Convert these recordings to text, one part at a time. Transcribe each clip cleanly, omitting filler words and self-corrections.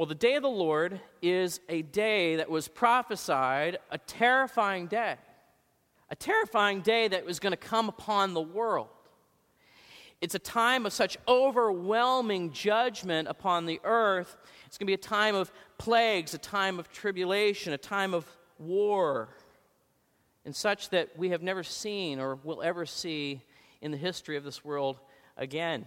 Well, the day of the Lord is a day that was prophesied, a terrifying day. A terrifying day that was going to come upon the world. It's a time of such overwhelming judgment upon the earth. It's going to be a time of plagues, a time of tribulation, a time of war, and such that we have never seen or will ever see in the history of this world again.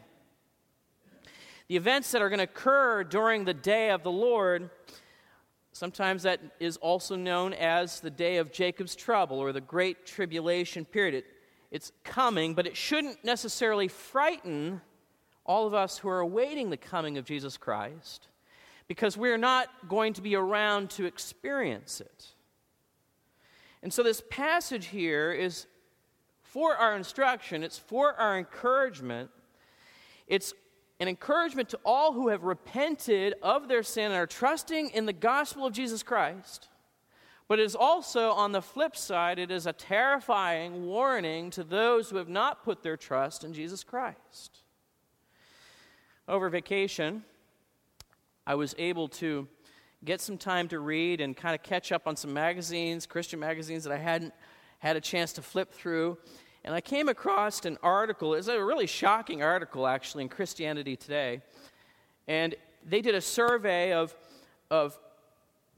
The events that are going to occur during the day of the Lord, sometimes that is also known as the day of Jacob's trouble or the great tribulation period. It's coming, but it shouldn't necessarily frighten all of us who are awaiting the coming of Jesus Christ, because we're not going to be around to experience it. And so this passage here is for our instruction, it's for our encouragement. It's an encouragement to all who have repented of their sin and are trusting in the gospel of Jesus Christ. But it is also, on the flip side, it is a terrifying warning to those who have not put their trust in Jesus Christ. Over vacation, I was able to get some time to read and kind of catch up on some magazines, Christian magazines that I hadn't had a chance to flip through. And I came across an article. It's a really shocking article, actually, in Christianity Today. And they did a survey of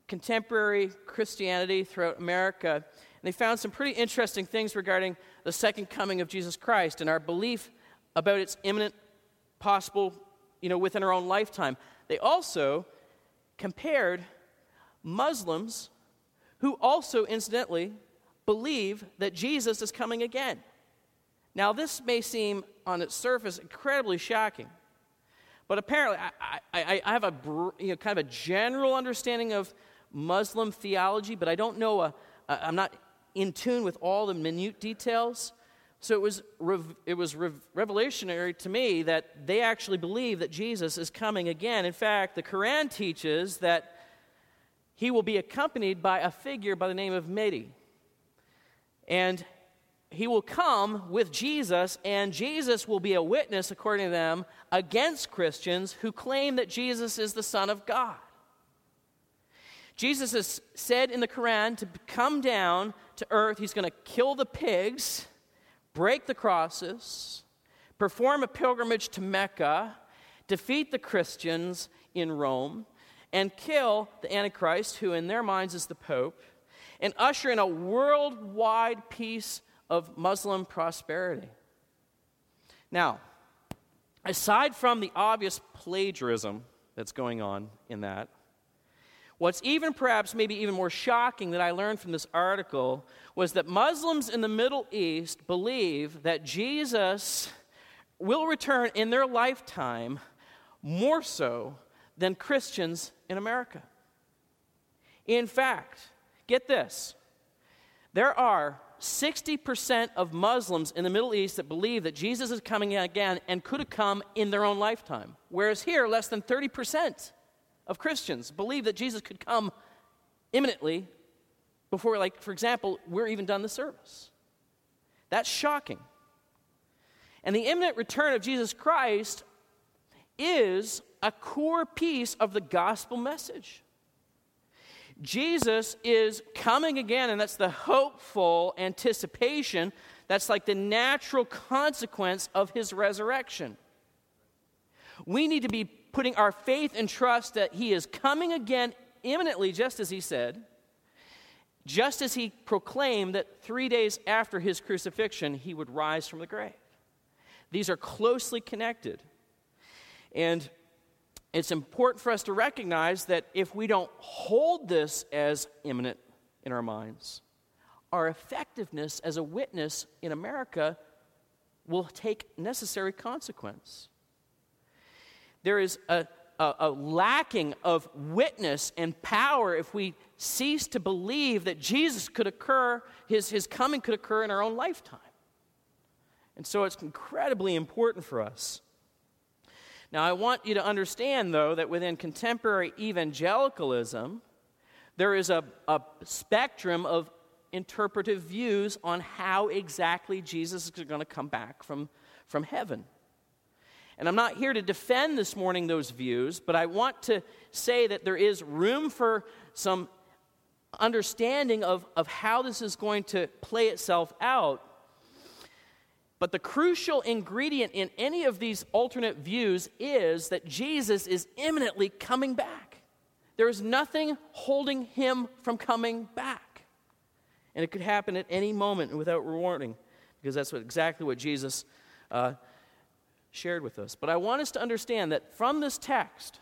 contemporary Christianity throughout America, and they found some pretty interesting things regarding the second coming of Jesus Christ and our belief about its imminent, possible, within our own lifetime. They also compared Muslims, who also incidentally believe that Jesus is coming again. Now, this may seem on its surface incredibly shocking, but apparently I have kind of a general understanding of Muslim theology, but I don't know, I'm not in tune with all the minute details. So it was revolutionary to me that they actually believe that Jesus is coming again. In fact, the Quran teaches that he will be accompanied by a figure by the name of Mehdi. And he will come with Jesus, and Jesus will be a witness, according to them, against Christians who claim that Jesus is the Son of God. Jesus is said in the Quran to come down to earth. He's going to kill the pigs, break the crosses, perform a pilgrimage to Mecca, defeat the Christians in Rome, and kill the Antichrist, who in their minds is the Pope, and usher in a worldwide peace of Muslim prosperity. Now, aside from the obvious plagiarism that's going on in that, what's even perhaps maybe even more shocking that I learned from this article was that Muslims in the Middle East believe that Jesus will return in their lifetime more so than Christians in America. In fact, get this, there are 60% of Muslims in the Middle East that believe that Jesus is coming again and could have come in their own lifetime, whereas here less than 30% of Christians believe that Jesus could come imminently before, like, for example, we're even done the service. That's shocking. And the imminent return of Jesus Christ is a core piece of the gospel message. Jesus is coming again, and that's the hopeful anticipation. That's like the natural consequence of his resurrection. We need to be putting our faith and trust that he is coming again imminently, just as he said, just as he proclaimed that 3 days after his crucifixion, he would rise from the grave. These are closely connected. And it's important for us to recognize that if we don't hold this as imminent in our minds, our effectiveness as a witness in America will take necessary consequence. There is a lacking of witness and power if we cease to believe that Jesus could occur, his coming could occur in our own lifetime. And so it's incredibly important for us. Now, I want you to understand, though, that within contemporary evangelicalism, there is a spectrum of interpretive views on how exactly Jesus is going to come back from heaven. And I'm not here to defend this morning those views, but I want to say that there is room for some understanding of how this is going to play itself out. But the crucial ingredient in any of these alternate views is that Jesus is imminently coming back. There is nothing holding him from coming back. And it could happen at any moment without warning, because that's exactly what Jesus shared with us. But I want us to understand that from this text,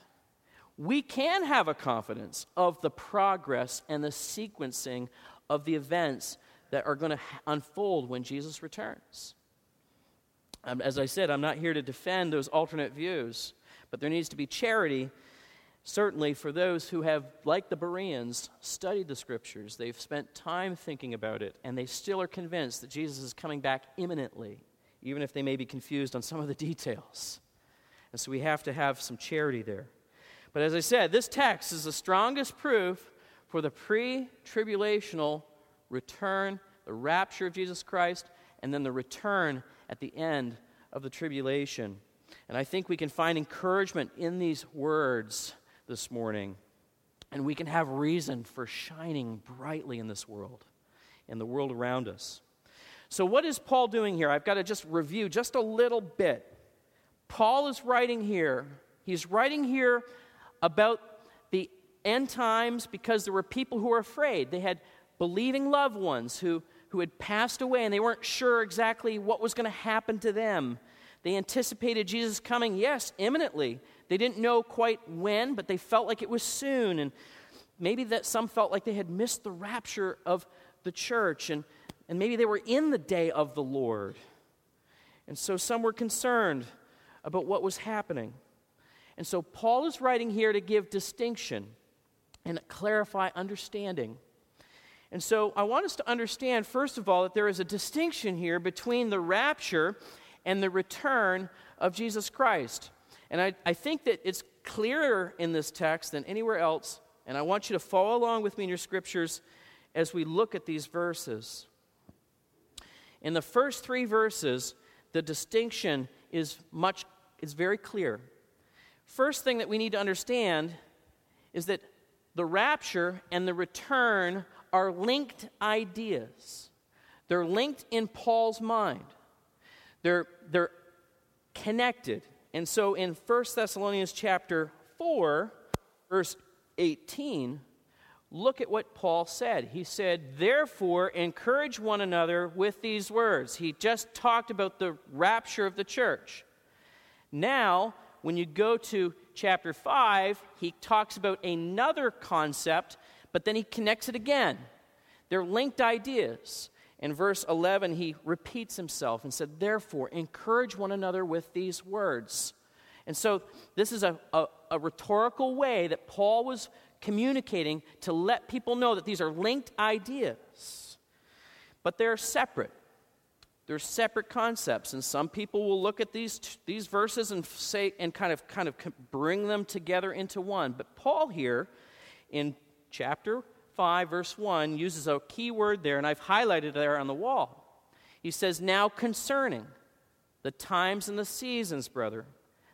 we can have a confidence of the progress and the sequencing of the events that are going to unfold when Jesus returns. As I said, I'm not here to defend those alternate views, but there needs to be charity, certainly for those who have, like the Bereans, studied the Scriptures. They've spent time thinking about it, and they still are convinced that Jesus is coming back imminently, even if they may be confused on some of the details. And so we have to have some charity there. But as I said, this text is the strongest proof for the pre-tribulational return, the rapture of Jesus Christ, and then the return at the end of the tribulation. And I think we can find encouragement in these words this morning. And we can have reason for shining brightly in this world, in the world around us. So what is Paul doing here? I've got to just review just a little bit. Paul is writing here. He's writing here about the end times because there were people who were afraid. They had believing loved ones who had passed away, and they weren't sure exactly what was going to happen to them. They anticipated Jesus coming, yes, imminently. They didn't know quite when, but they felt like it was soon. And maybe that some felt like they had missed the rapture of the church, and maybe they were in the day of the Lord. And so some were concerned about what was happening. And so Paul is writing here to give distinction and clarify understanding. And so I want us to understand, first of all, that there is a distinction here between the rapture and the return of Jesus Christ. And I think that it's clearer in this text than anywhere else. And I want you to follow along with me in your scriptures as we look at these verses. In the first three verses, the distinction is very clear. First thing that we need to understand is that the rapture and the return are linked ideas. They're linked in Paul's mind. They're connected. And so in First Thessalonians chapter 4, verse 18, look at what Paul said. He said, therefore, encourage one another with these words. He just talked about the rapture of the church. Now, when you go to chapter 5, he talks about another concept, but then he connects it again. They're linked ideas. In verse 11, he repeats himself and said, therefore, encourage one another with these words. And so this is a rhetorical way that Paul was communicating to let people know that these are linked ideas, but they're separate. They're separate concepts, and some people will look at these verses and say and kind of bring them together into one. But Paul here in chapter 5 verse 1 uses a key word there, and I've highlighted it there on the wall. He says, now concerning the times and the seasons, brother.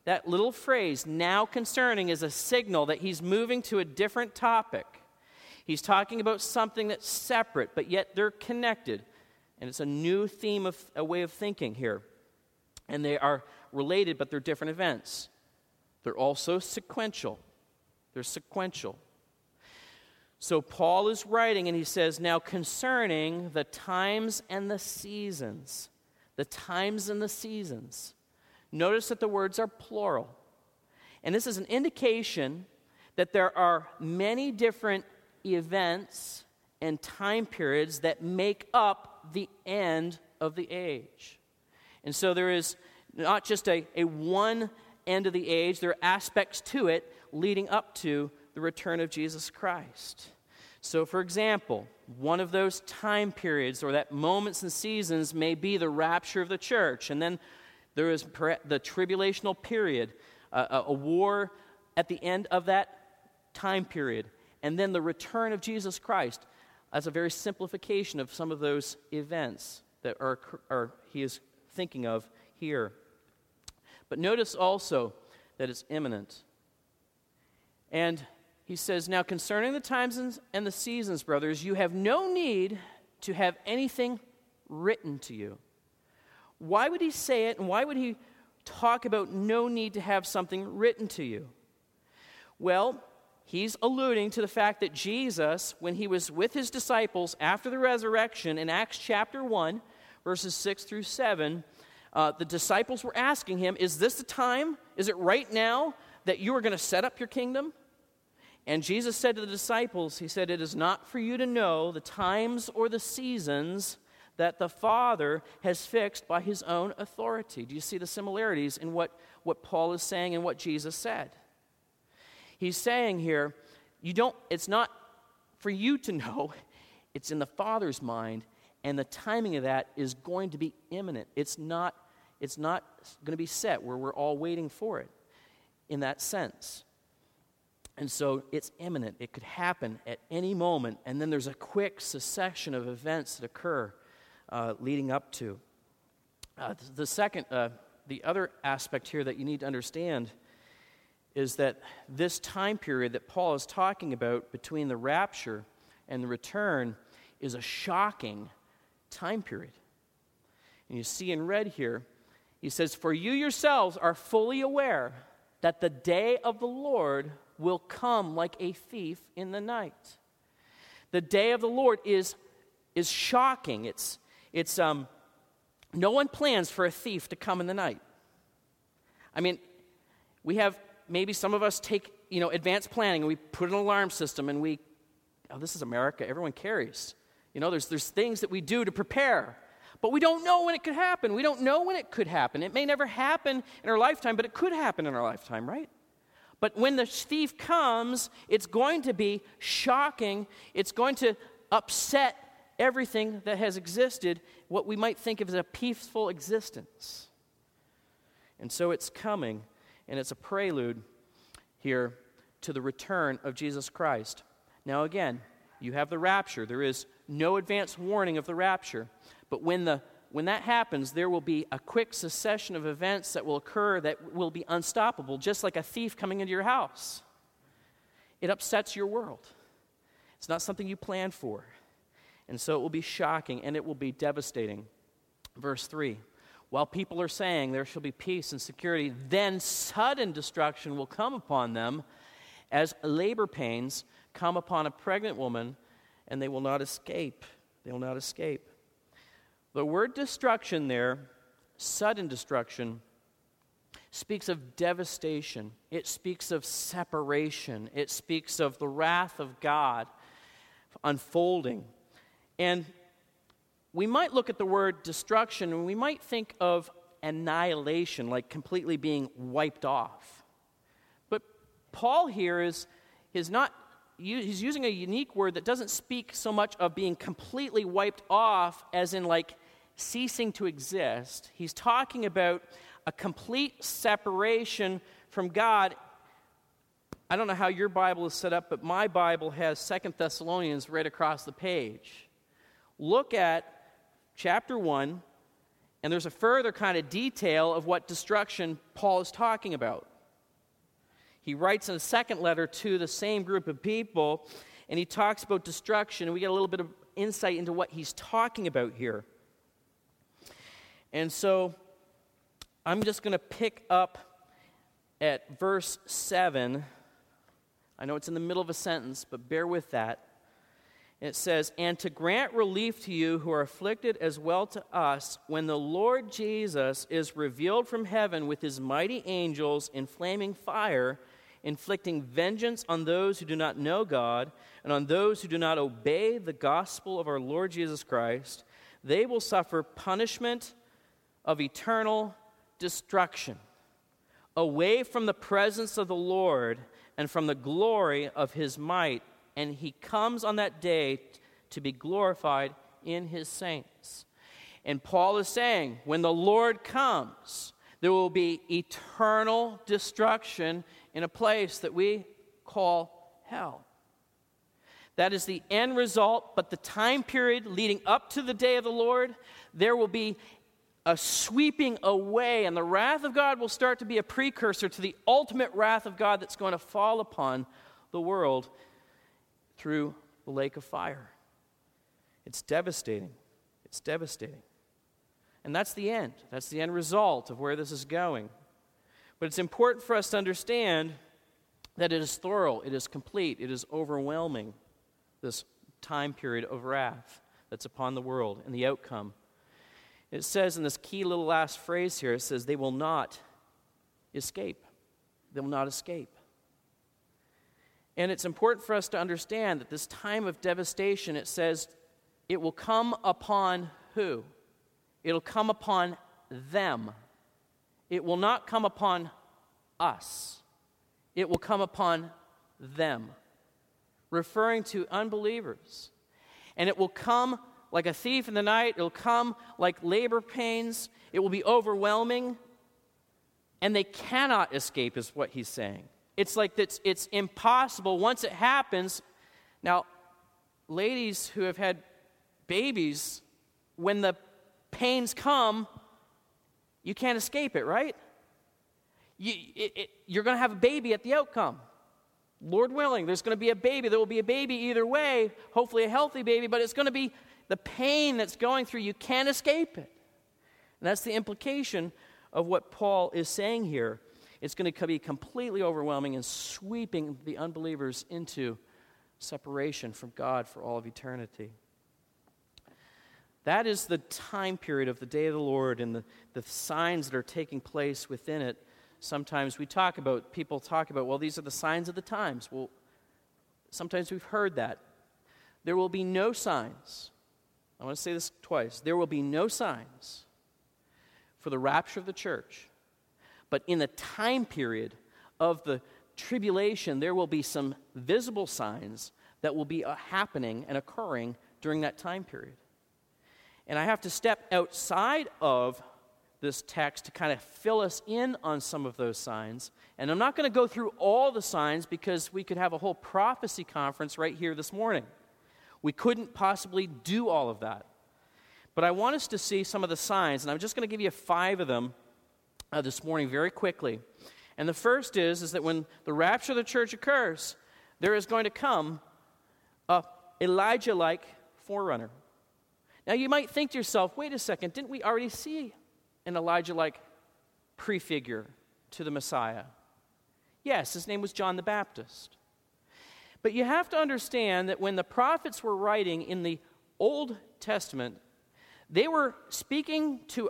That little phrase, now concerning, is a signal that he's moving to a different topic. He's talking about something that's separate, but yet they're connected. And it's a new theme, of a way of thinking here. And they are related, but they're different events. They're also sequential. They're sequential. So Paul is writing, and he says, now concerning the times and the seasons. The times and the seasons. Notice that the words are plural. And this is an indication that there are many different events and time periods that make up the end of the age. And so there is not just a one end of the age, there are aspects to it leading up to the return of Jesus Christ. So, for example, one of those time periods or that moments and seasons may be the rapture of the church, and then there is the tribulational period, a war at the end of that time period, and then the return of Jesus Christ as a very simplification of some of those events that he is thinking of here. But notice also that it's imminent. And he says, now concerning the times and the seasons, brothers, you have no need to have anything written to you. Why would he say it, and why would he talk about no need to have something written to you? Well, he's alluding to the fact that Jesus, when he was with his disciples after the resurrection in Acts chapter 1, verses 6 through 7, the disciples were asking him, is this the time? Is it right now that you are going to set up your kingdom? And Jesus said to the disciples, he said, it is not for you to know the times or the seasons that the Father has fixed by his own authority. Do you see the similarities in what Paul is saying and what Jesus said? He's saying here, it's not for you to know, it's in the Father's mind, and the timing of that is going to be imminent. It's not going to be set where we're all waiting for it in that sense. And so it's imminent. It could happen at any moment, and then there's a quick succession of events that occur leading up to. The other aspect here that you need to understand is that this time period that Paul is talking about between the rapture and the return is a shocking time period. And you see in red here, he says, for you yourselves are fully aware that the day of the Lord will come like a thief in the night. The day of the Lord is shocking. It's no one plans for a thief to come in the night. I mean, we have... Maybe some of us take, advanced planning, and we put an alarm system, and this is America, everyone carries. There's things that we do to prepare, but we don't know when it could happen. We don't know when it could happen. It may never happen in our lifetime, but it could happen in our lifetime, right? But when the thief comes, it's going to be shocking. It's going to upset everything that has existed, what we might think of as a peaceful existence. And so it's coming. And it's a prelude here to the return of Jesus Christ. Now again, you have the rapture. There is no advance warning of the rapture. But when that happens, there will be a quick succession of events that will occur that will be unstoppable, just like a thief coming into your house. It upsets your world. It's not something you planned for. And so it will be shocking, and it will be devastating. Verse 3. While people are saying there shall be peace and security, then sudden destruction will come upon them as labor pains come upon a pregnant woman, and they will not escape. They will not escape. The word destruction there, sudden destruction, speaks of devastation. It speaks of separation. It speaks of the wrath of God unfolding. And we might look at the word destruction, and we might think of annihilation, like completely being wiped off. But Paul here is using a unique word that doesn't speak so much of being completely wiped off as in like ceasing to exist. He's talking about a complete separation from God. I don't know how your Bible is set up, but my Bible has Second Thessalonians right across the page. Look at chapter 1, and there's a further kind of detail of what destruction Paul is talking about. He writes in a second letter to the same group of people, and he talks about destruction, and we get a little bit of insight into what he's talking about here. And so I'm just going to pick up at verse 7. I know it's in the middle of a sentence, but bear with that. It says, and to grant relief to you who are afflicted as well to us, when the Lord Jesus is revealed from heaven with his mighty angels in flaming fire, inflicting vengeance on those who do not know God and on those who do not obey the gospel of our Lord Jesus Christ, they will suffer punishment of eternal destruction, away from the presence of the Lord and from the glory of his might. And he comes on that day to be glorified in his saints. And Paul is saying, when the Lord comes, there will be eternal destruction in a place that we call hell. That is the end result, but the time period leading up to the day of the Lord, there will be a sweeping away, and the wrath of God will start to be a precursor to the ultimate wrath of God that's going to fall upon the world through the lake of fire. It's devastating. It's devastating. And that's the end. That's the end result of where this is going. But it's important for us to understand that it is thorough, it is complete, it is overwhelming, this time period of wrath that's upon the world and the outcome. It says in this key little last phrase here, it says, they will not escape. They will not escape. And it's important for us to understand that this time of devastation, it says, it will come upon who? It'll come upon them. It will not come upon us. It will come upon them, referring to unbelievers. And it will come like a thief in the night. It'll come like labor pains. It will be overwhelming. And they cannot escape is what he's saying. It's like it's impossible once it happens. Now, ladies who have had babies, when the pains come, you can't escape it, right? You're going to have a baby at the outcome. Lord willing, there's going to be a baby. There will be a baby either way, hopefully a healthy baby, but it's going to be the pain that's going through. You can't escape it. And that's the implication of what Paul is saying here. It's going to be completely overwhelming and sweeping the unbelievers into separation from God for all of eternity. That is the time period of the day of the Lord and the signs that are taking place within it. Sometimes people talk about, well, these are the signs of the times. Well, sometimes we've heard that. There will be no signs. I want to say this twice. There will be no signs for the rapture of the church. But in the time period of the tribulation, there will be some visible signs that will be happening and occurring during that time period. And I have to step outside of this text to kind of fill us in on some of those signs. And I'm not going to go through all the signs because we could have a whole prophecy conference right here this morning. We couldn't possibly do all of that. But I want us to see some of the signs, and I'm just going to give you 5 of them this morning very quickly. And the first is that when the rapture of the church occurs, there is going to come a Elijah-like forerunner. Now you might think to yourself, wait a second, didn't we already see an Elijah-like prefigure to the Messiah? Yes, his name was John the Baptist. But you have to understand that when the prophets were writing in the Old Testament, they were speaking to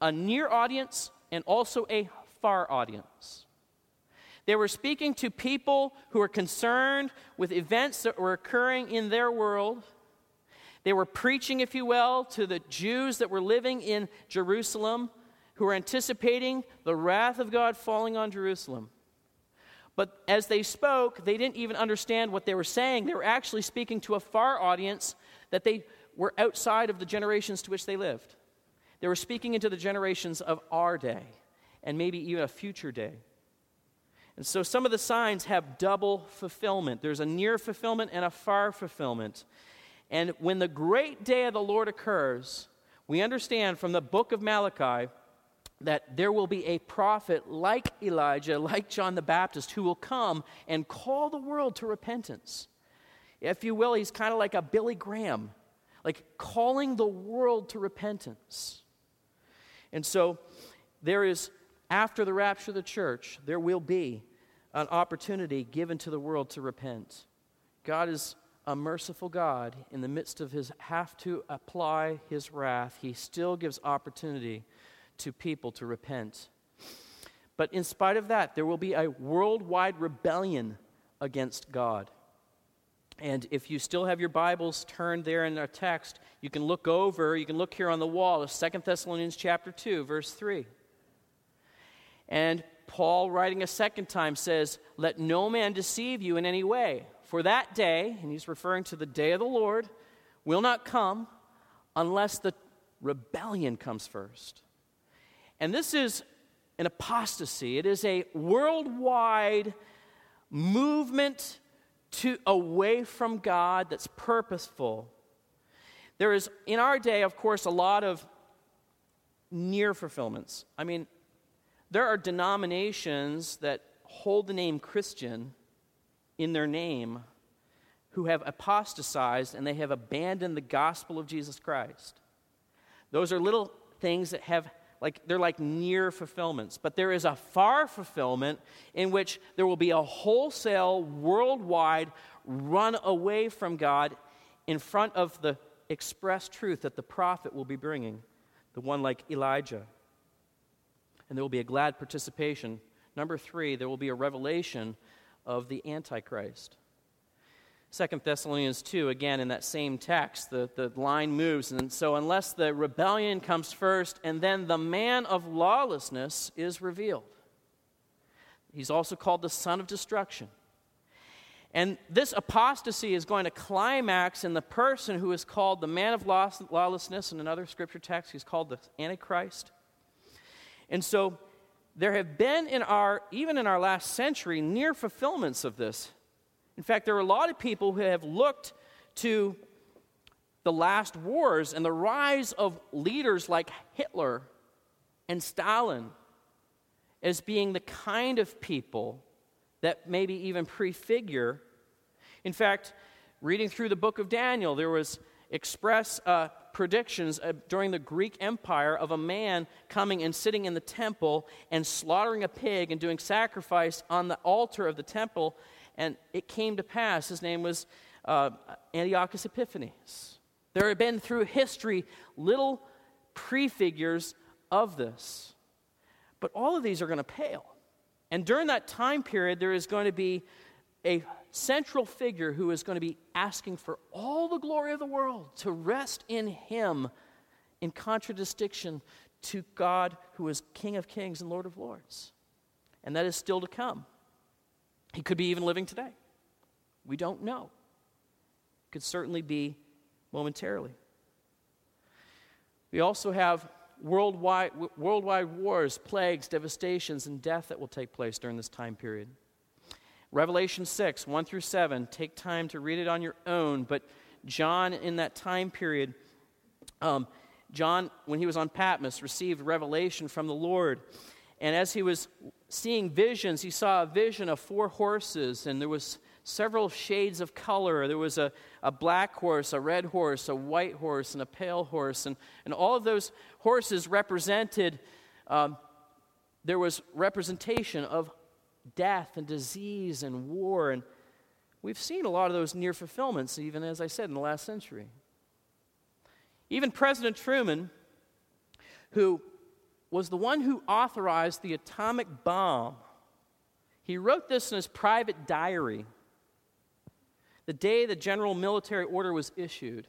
a near audience and also a far audience. They were speaking to people who were concerned with events that were occurring in their world. They were preaching, if you will, to the Jews that were living in Jerusalem, who were anticipating the wrath of God falling on Jerusalem. But as they spoke, they didn't even understand what they were saying. They were actually speaking to a far audience that they were outside of the generations to which they lived. They were speaking into the generations of our day and maybe even a future day. And so some of the signs have double fulfillment. There's a near fulfillment and a far fulfillment. And when the great day of the Lord occurs, we understand from the book of Malachi that there will be a prophet like Elijah, like John the Baptist, who will come and call the world to repentance. If you will, he's kind of like a Billy Graham, like calling the world to repentance. And so there is, after the rapture of the church, there will be an opportunity given to the world to repent. God is a merciful God. In the midst of his have to apply his wrath, he still gives opportunity to people to repent. But in spite of that, there will be a worldwide rebellion against God. And if you still have your Bibles turned there in our text, you can look here on the wall of 2 Thessalonians chapter 2, verse 3. And Paul, writing a second time, says, "Let no man deceive you in any way. For that day," and he's referring to the day of the Lord, "will not come unless the rebellion comes first." And this is an apostasy. It is a worldwide movement away from God that's purposeful. There is, in our day, of course, a lot of near fulfillments. I mean, there are denominations that hold the name Christian in their name who have apostatized and they have abandoned the gospel of Jesus Christ. Those are little things that have, they're like near fulfillments. But there is a far fulfillment in which there will be a wholesale, worldwide run away from God in front of the express truth that the prophet will be bringing, the one like Elijah. And there will be a glad participation. Number 3, there will be a revelation of the Antichrist. 2 Thessalonians 2, again, in that same text, the line moves. And so unless the rebellion comes first, and then the man of lawlessness is revealed. He's also called the son of destruction. And this apostasy is going to climax in the person who is called the man of lawlessness. In another scripture text, he's called the Antichrist. And so there have been even in our last century, near fulfillments of this. In fact, there are a lot of people who have looked to the last wars and the rise of leaders like Hitler and Stalin as being the kind of people that maybe even prefigure. In fact, reading through the book of Daniel, there was express predictions during the Greek Empire of a man coming and sitting in the temple and slaughtering a pig and doing sacrifice on the altar of the temple. And it came to pass. His name was Antiochus Epiphanes. There have been through history little prefigures of this. But all of these are going to pale. And during that time period, there is going to be a central figure who is going to be asking for all the glory of the world to rest in him in contradistinction to God who is King of Kings and Lord of Lords. And that is still to come. He could be even living today. We don't know. Could certainly be momentarily. We also have worldwide wars, plagues, devastations, and death that will take place during this time period. Revelation 6, 1 through 7. Take time to read it on your own. But John, in that time period, John, when he was on Patmos, received revelation from the Lord. And as he was seeing visions, he saw a vision of 4 horses, and there was several shades of color. There was a black horse, a red horse, a white horse, and a pale horse. And all of those horses represented, there was representation of death and disease and war. And we've seen a lot of those near fulfillments, even as I said, in the last century. Even President Truman, who was the one who authorized the atomic bomb. He wrote this in his private diary the day the general military order was issued.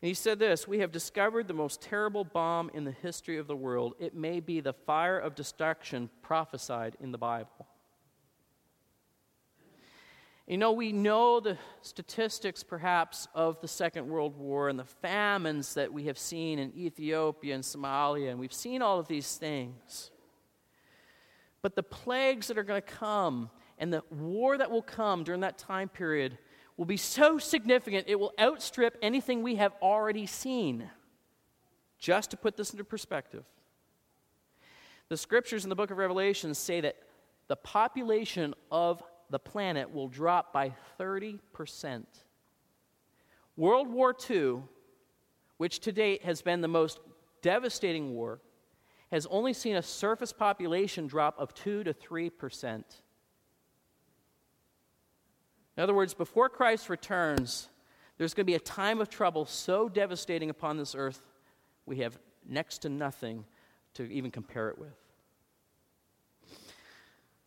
And he said this, "We have discovered the most terrible bomb in the history of the world. It may be the fire of destruction prophesied in the Bible." You know, we know the statistics, perhaps, of the Second World War and the famines that we have seen in Ethiopia and Somalia, and we've seen all of these things. But the plagues that are going to come and the war that will come during that time period will be so significant, it will outstrip anything we have already seen. Just to put this into perspective, the scriptures in the book of Revelation say that the population of the planet will drop by 30%. World War II, which to date has been the most devastating war, has only seen a surface population drop of 2 to 3%. In other words, before Christ returns, there's going to be a time of trouble so devastating upon this earth, we have next to nothing to even compare it with.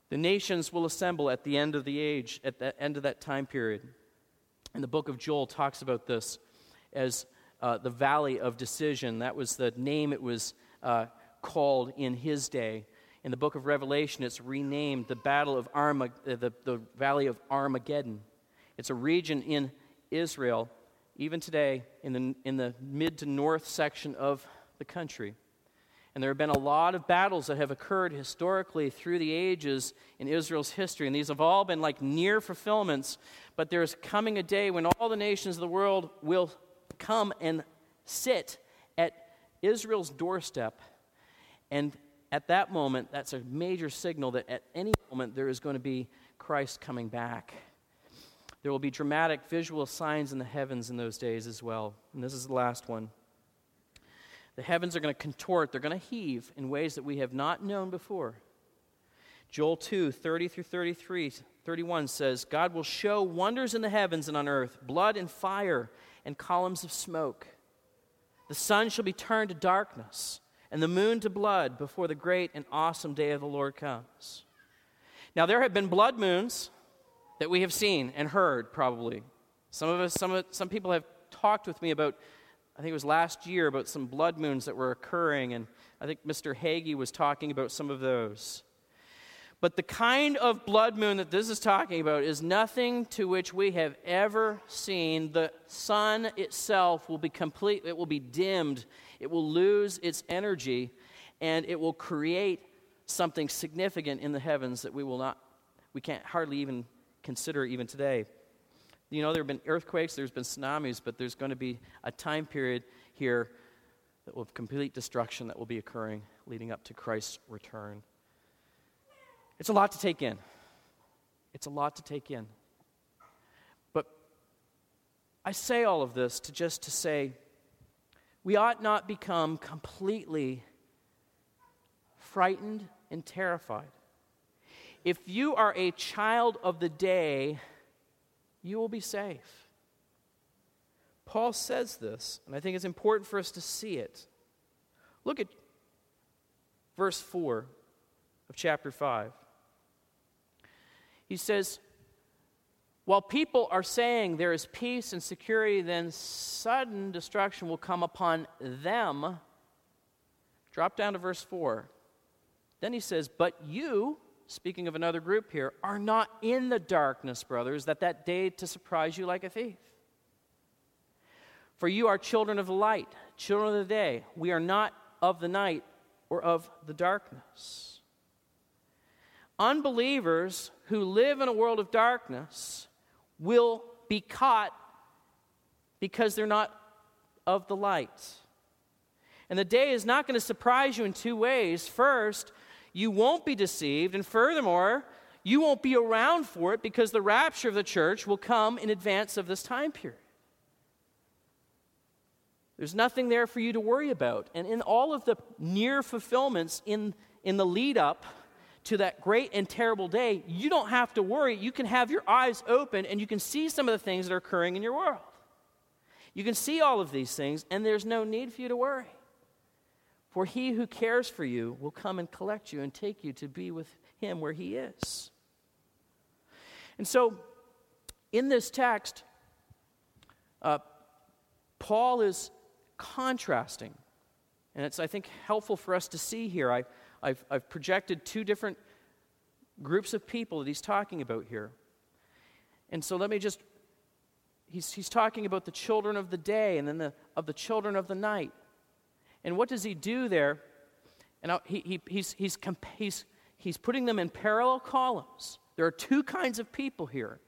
The nations will assemble at the end of the age, at the end of that time period. And the book of Joel talks about this as the valley of decision. That was the name it was called in his day. In the book of Revelation, it's renamed the battle of the valley of Armageddon. It's a region in Israel, even today, in the mid to north section of the country. And there have been a lot of battles that have occurred historically through the ages in Israel's history. And these have all been like near fulfillments. But there is coming a day when all the nations of the world will come and sit at Israel's doorstep, and at that moment, that's a major signal that at any moment there is going to be Christ coming back. There will be dramatic visual signs in the heavens in those days as well. And this is the last one. The heavens are going to contort, they're going to heave in ways that we have not known before. Joel 2, 30 through 33, 31 says, God will show wonders in the heavens and on earth, blood and fire and columns of smoke. The sun shall be turned to darkness and the moon to blood before the great and awesome day of the Lord comes. Now there have been blood moons that we have seen and heard probably. Some people have talked with me about, I think it was last year, about some blood moons that were occurring, and I think Mr. Hagee was talking about some of those. But the kind of blood moon that this is talking about is nothing to which we have ever seen. The sun itself will be complete, it will be dimmed, it will lose its energy, and it will create something significant in the heavens that we can't hardly even consider even today. You know, there have been earthquakes, there's been tsunamis, but there's going to be a time period here that will have complete destruction that will be occurring leading up to Christ's return. It's a lot to take in. It's a lot to take in. But I say all of this to say we ought not become completely frightened and terrified. If you are a child of the day, you will be safe. Paul says this, and I think it's important for us to see it. Look at verse 4 of chapter 5. He says, while people are saying there is peace and security, then sudden destruction will come upon them. Drop down to verse 4. Then he says, but you, speaking of another group here, are not in the darkness, brothers, that day to surprise you like a thief. For you are children of the light, children of the day. We are not of the night or of the darkness. Unbelievers who live in a world of darkness will be caught because they're not of the light. And the day is not going to surprise you in two ways. First, you won't be deceived, and furthermore, you won't be around for it because the rapture of the church will come in advance of this time period. There's nothing there for you to worry about. And in all of the near fulfillments in the lead up to that great and terrible day, you don't have to worry. You can have your eyes open and you can see some of the things that are occurring in your world. You can see all of these things, and there's no need for you to worry. For he who cares for you will come and collect you and take you to be with him where he is. And so, in this text, Paul is contrasting. And it's, I think, helpful for us to see here. I've projected two different groups of people that he's talking about here. And so let me just, he's talking about the children of the day and then of the children of the night. And what does he do there? And he's putting them in parallel columns. There are two kinds of people here.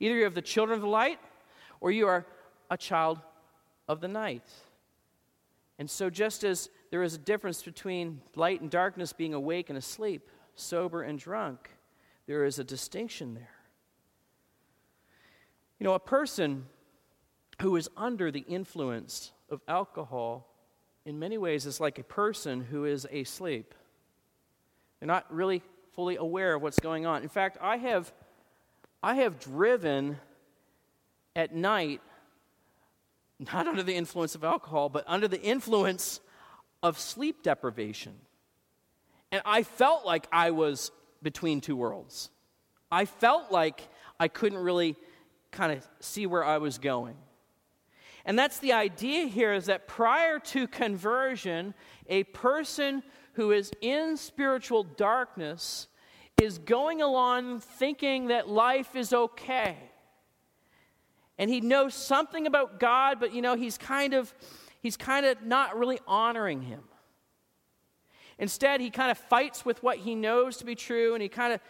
Either you have the children of the light, or you are a child of the night. And so just as there is a difference between light and darkness, being awake and asleep, sober and drunk, there is a distinction there. You know, a person who is under the influence of alcohol in many ways is like a person who is asleep. They're not really fully aware of what's going on. In fact, I have driven at night, not under the influence of alcohol, but under the influence of sleep deprivation. And I felt like I was between two worlds. I felt like I couldn't really kind of see where I was going. And that's the idea here, is that prior to conversion, a person who is in spiritual darkness is going along thinking that life is okay. And he knows something about God, but you know, he's kind of not really honoring him. Instead, he kind of fights with what he knows to be true, and he kind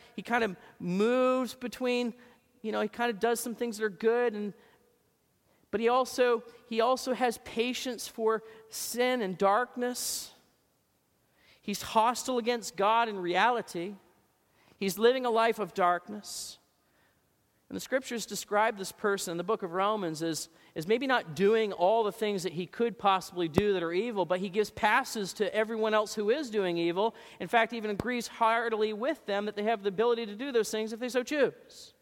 of moves between, you know, he kind of does some things that are good, and But he also has patience for sin and darkness. He's hostile against God in reality. He's living a life of darkness. And the scriptures describe this person in the book of Romans as maybe not doing all the things that he could possibly do that are evil, but he gives passes to everyone else who is doing evil. In fact, he even agrees heartily with them that they have the ability to do those things if they so choose.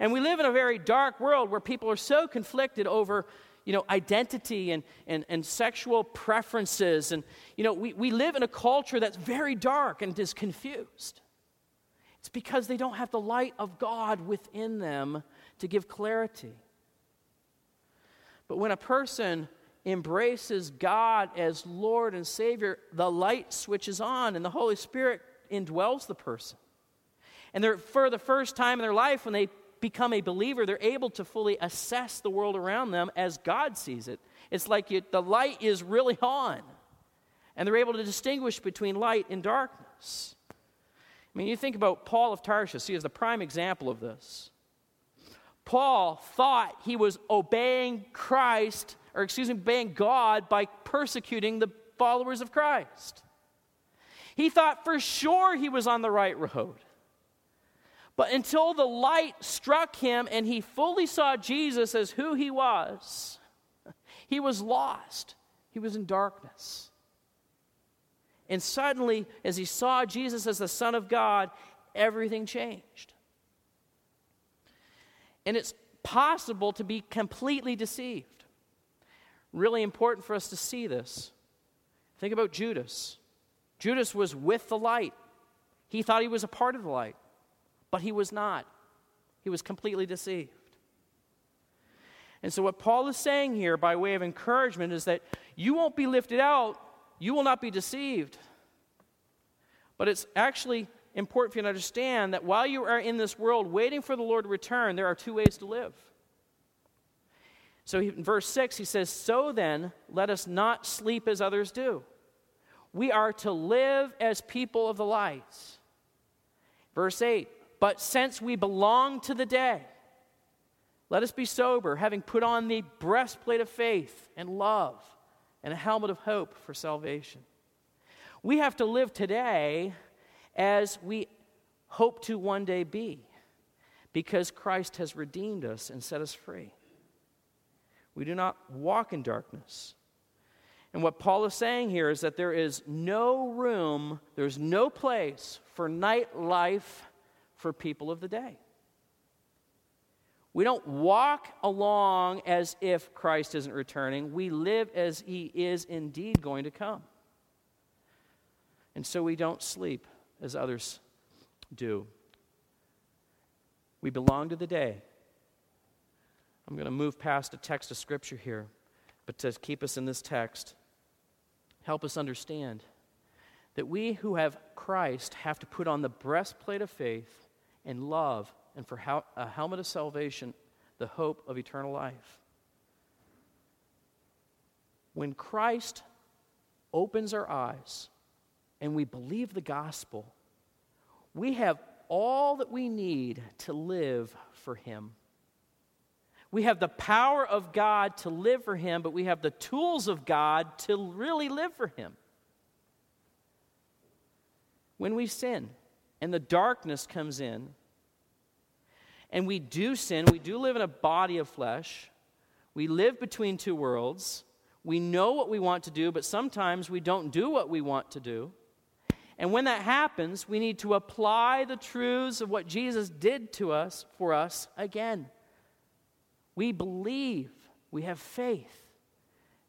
And we live in a very dark world where people are so conflicted over, identity and sexual preferences. And, we live in a culture that's very dark and is confused. It's because they don't have the light of God within them to give clarity. But when a person embraces God as Lord and Savior, the light switches on and the Holy Spirit indwells the person. And they're, for the first time in their life, when they become a believer, they're able to fully assess the world around them as God sees it. It's like the light is really on. And they're able to distinguish between light and darkness. You think about Paul of Tarsus. He is the prime example of this. Paul thought he was obeying God by persecuting the followers of Christ. He thought for sure he was on the right road. But until the light struck him and he fully saw Jesus as who he was lost. He was in darkness. And suddenly, as he saw Jesus as the Son of God, everything changed. And it's possible to be completely deceived. Really important for us to see this. Think about Judas. Judas was with the light. He thought he was a part of the light, but he was not. He was completely deceived. And so what Paul is saying here by way of encouragement is that you won't be lifted out. You will not be deceived. But it's actually important for you to understand that while you are in this world waiting for the Lord to return, there are two ways to live. So in verse 6, he says, "So then, let us not sleep as others do." We are to live as people of the light. Verse 8, "But since we belong to the day, let us be sober, having put on the breastplate of faith and love, and a helmet of hope for salvation." We have to live today as we hope to one day be, because Christ has redeemed us and set us free. We do not walk in darkness. And what Paul is saying here is that there is no room, there's no place for nightlife for people of the day. We don't walk along as if Christ isn't returning. We live as he is indeed going to come. And so we don't sleep as others do. We belong to the day. I'm going to move past a text of scripture here, but to keep us in this text, help us understand that we who have Christ have to put on the breastplate of faith and love, and for a helmet of salvation, the hope of eternal life. When Christ opens our eyes and we believe the gospel, we have all that we need to live for him. We have the power of God to live for him, but we have the tools of God to really live for him. When we sin and the darkness comes in, and we do sin, we do live in a body of flesh. We live between two worlds. We know what we want to do, but sometimes we don't do what we want to do. And when that happens, we need to apply the truths of what Jesus did to us, for us, again. We believe, we have faith,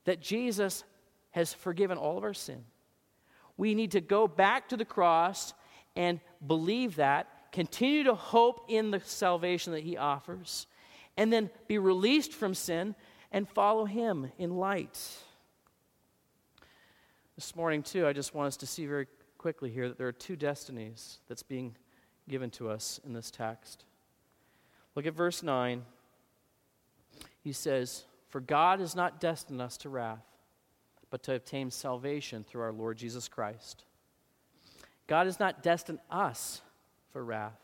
that Jesus has forgiven all of our sin. We need to go back to the cross and believe that, continue to hope in the salvation that he offers, and then be released from sin and follow him in light. This morning, too, I just want us to see very quickly here that there are two destinies that's being given to us in this text. Look at verse 9. He says, "For God has not destined us to wrath, but to obtain salvation through our Lord Jesus Christ." God has not destined us for wrath,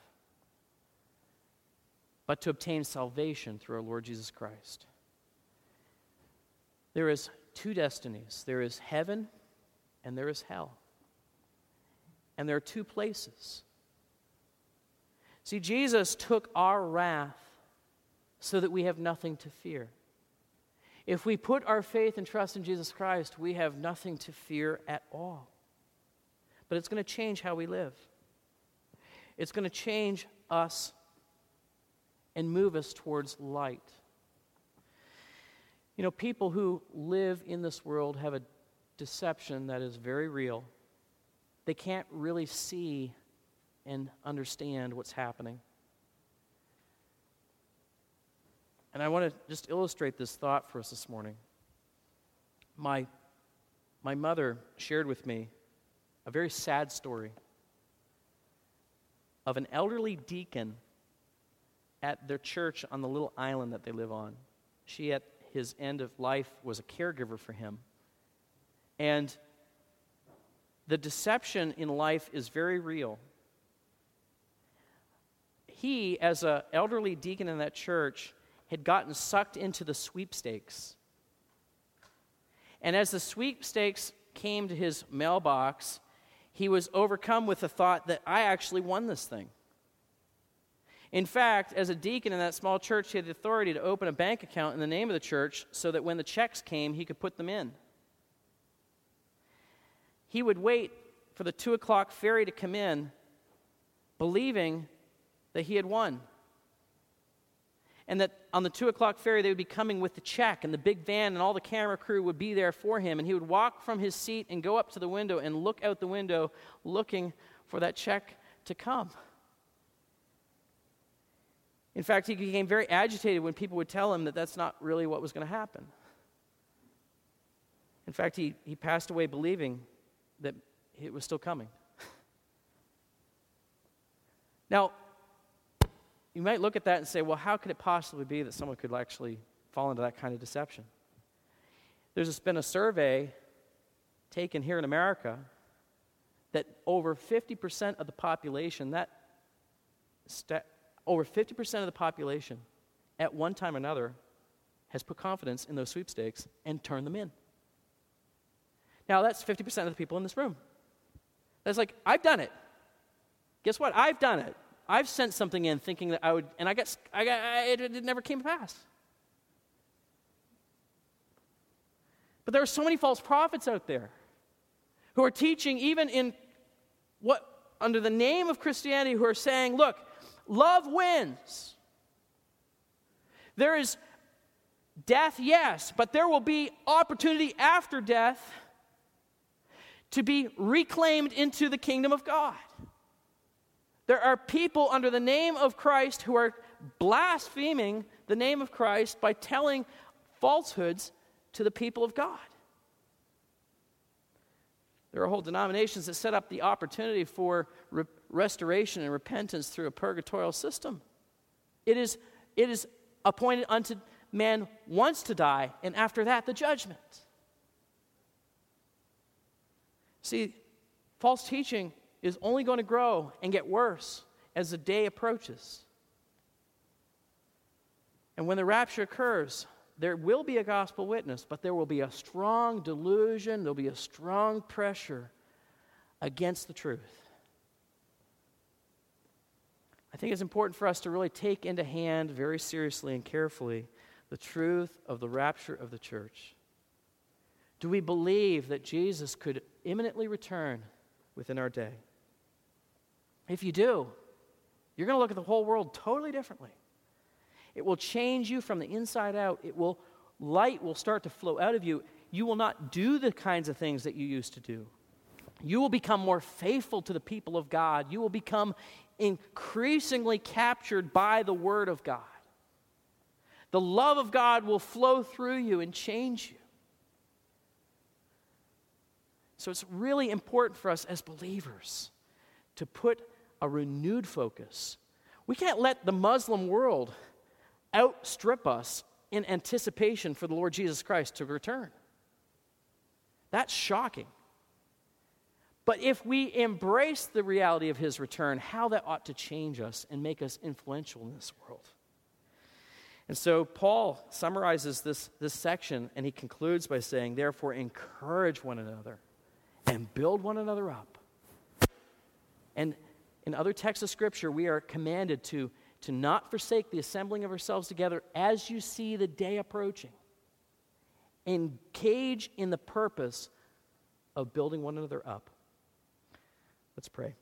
but to obtain salvation through our Lord Jesus Christ. There is two destinies. There is heaven and there is hell. And there are two places. See, Jesus took our wrath so that we have nothing to fear. If we put our faith and trust in Jesus Christ, we have nothing to fear at all. But it's going to change how we live. It's going to change us and move us towards light. You know, people who live in this world have a deception that is very real. They can't really see and understand what's happening. And I want to just illustrate this thought for us this morning. My mother shared with me a very sad story of an elderly deacon at their church on the little island that they live on. She, at his end of life, was a caregiver for him. And the deception in life is very real. He, as an elderly deacon in that church, had gotten sucked into the sweepstakes. And as the sweepstakes came to his mailbox, he was overcome with the thought that I actually won this thing. In fact, as a deacon in that small church, he had the authority to open a bank account in the name of the church so that when the checks came, he could put them in. He would wait for the 2:00 ferry to come in, believing that he had won. And that on the 2:00 ferry, they would be coming with the check, and the big van and all the camera crew would be there for him. And he would walk from his seat and go up to the window and look out the window looking for that check to come. In fact, he became very agitated when people would tell him that that's not really what was going to happen. In fact, he passed away believing that it was still coming. Now, you might look at that and say, well, how could it possibly be that someone could actually fall into that kind of deception? There's been a survey taken here in America that over 50% of the population, over 50% of the population at one time or another has put confidence in those sweepstakes and turned them in. Now, that's 50% of the people in this room. That's like, I've done it. Guess what? I've done it. I've sent something in thinking that I would, and it never came to pass. But there are so many false prophets out there who are teaching, even in what, under the name of Christianity, who are saying, look, love wins. There is death, yes, but there will be opportunity after death to be reclaimed into the kingdom of God. There are people under the name of Christ who are blaspheming the name of Christ by telling falsehoods to the people of God. There are whole denominations that set up the opportunity for restoration and repentance through a purgatorial system. It is appointed unto man once to die, and after that, the judgment. See, false teaching is only going to grow and get worse as the day approaches. And when the rapture occurs, there will be a gospel witness, but there will be a strong delusion, there'll be a strong pressure against the truth. I think it's important for us to really take into hand very seriously and carefully the truth of the rapture of the church. Do we believe that Jesus could imminently return within our day? If you do, you're going to look at the whole world totally differently. It will change you from the inside out. Light will start to flow out of you. You will not do the kinds of things that you used to do. You will become more faithful to the people of God. You will become increasingly captured by the Word of God. The love of God will flow through you and change you. So it's really important for us as believers to put a renewed focus. We can't let the Muslim world outstrip us in anticipation for the Lord Jesus Christ to return. That's shocking. But if we embrace the reality of his return, how that ought to change us and make us influential in this world. And so Paul summarizes this section, and he concludes by saying, therefore, encourage one another and build one another up. And in other texts of Scripture, we are commanded to not forsake the assembling of ourselves together as you see the day approaching. Engage in the purpose of building one another up. Let's pray.